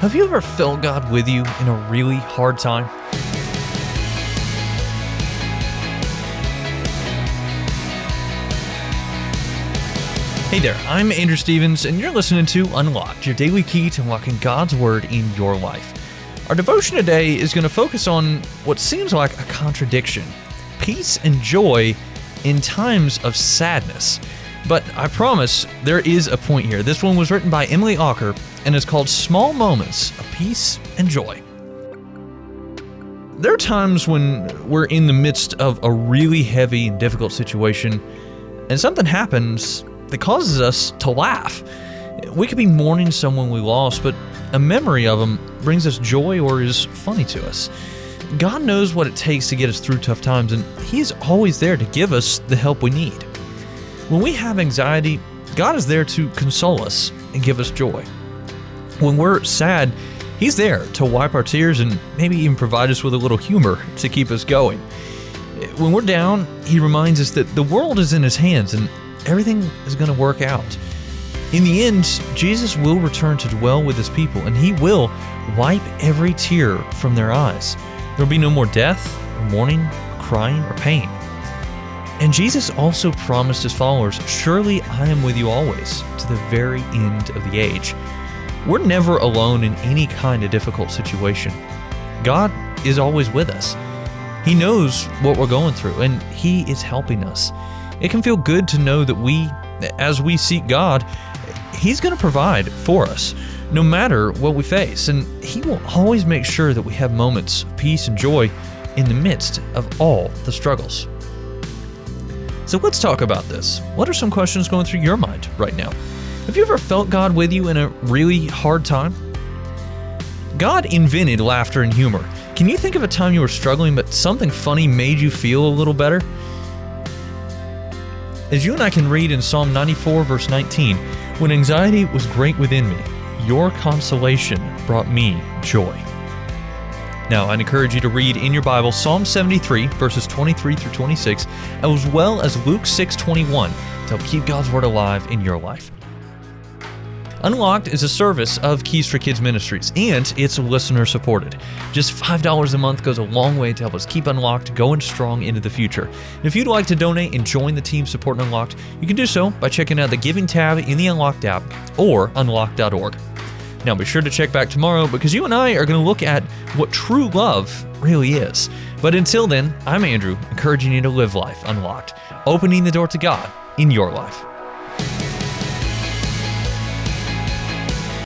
Have you ever felt God with you in a really hard time? Hey there, I'm Andrew Stevens, and you're listening to Unlocked, your daily key to unlocking God's Word in your life. Our devotion today is going to focus on what seems like a contradiction, peace and joy in times of sadness. But I promise there is a point here. This one was written by Emily Auker and is called Small Moments of Peace and Joy. There are times when we're in the midst of a really heavy and difficult situation, and something happens that causes us to laugh. We could be mourning someone we lost, but a memory of them brings us joy or is funny to us. God knows what it takes to get us through tough times, and He's always there to give us the help we need. When we have anxiety, God is there to console us and give us joy. When we're sad, He's there to wipe our tears and maybe even provide us with a little humor to keep us going. When we're down, He reminds us that the world is in His hands and everything is going to work out. In the end, Jesus will return to dwell with His people, and He will wipe every tear from their eyes. There will be no more death, or mourning, or crying, or pain. And Jesus also promised His followers, "Surely I am with you always, to the very end of the age." We're never alone in any kind of difficult situation. God is always with us. He knows what we're going through, and He is helping us. It can feel good to know that as we seek God, He's going to provide for us, no matter what we face, and He will always make sure that we have moments of peace and joy in the midst of all the struggles. So let's talk about this. What are some questions going through your mind right now? Have you ever felt God with you in a really hard time? God invented laughter and humor. Can you think of a time you were struggling but something funny made you feel a little better? As you and I can read in Psalm 94, verse 19, "When anxiety was great within me, your consolation brought me joy." Now, I'd encourage you to read in your Bible Psalm 73, verses 23 through 26, as well as Luke 6:21, to help keep God's Word alive in your life. Unlocked is a service of Keys for Kids Ministries, and it's listener-supported. Just $5 a month goes a long way to help us keep Unlocked going strong into the future. And if you'd like to donate and join the team supporting Unlocked, you can do so by checking out the Giving tab in the Unlocked app or unlocked.org. Now, be sure to check back tomorrow because you and I are going to look at what true love really is. But until then, I'm Andrew, encouraging you to live life unlocked, opening the door to God in your life.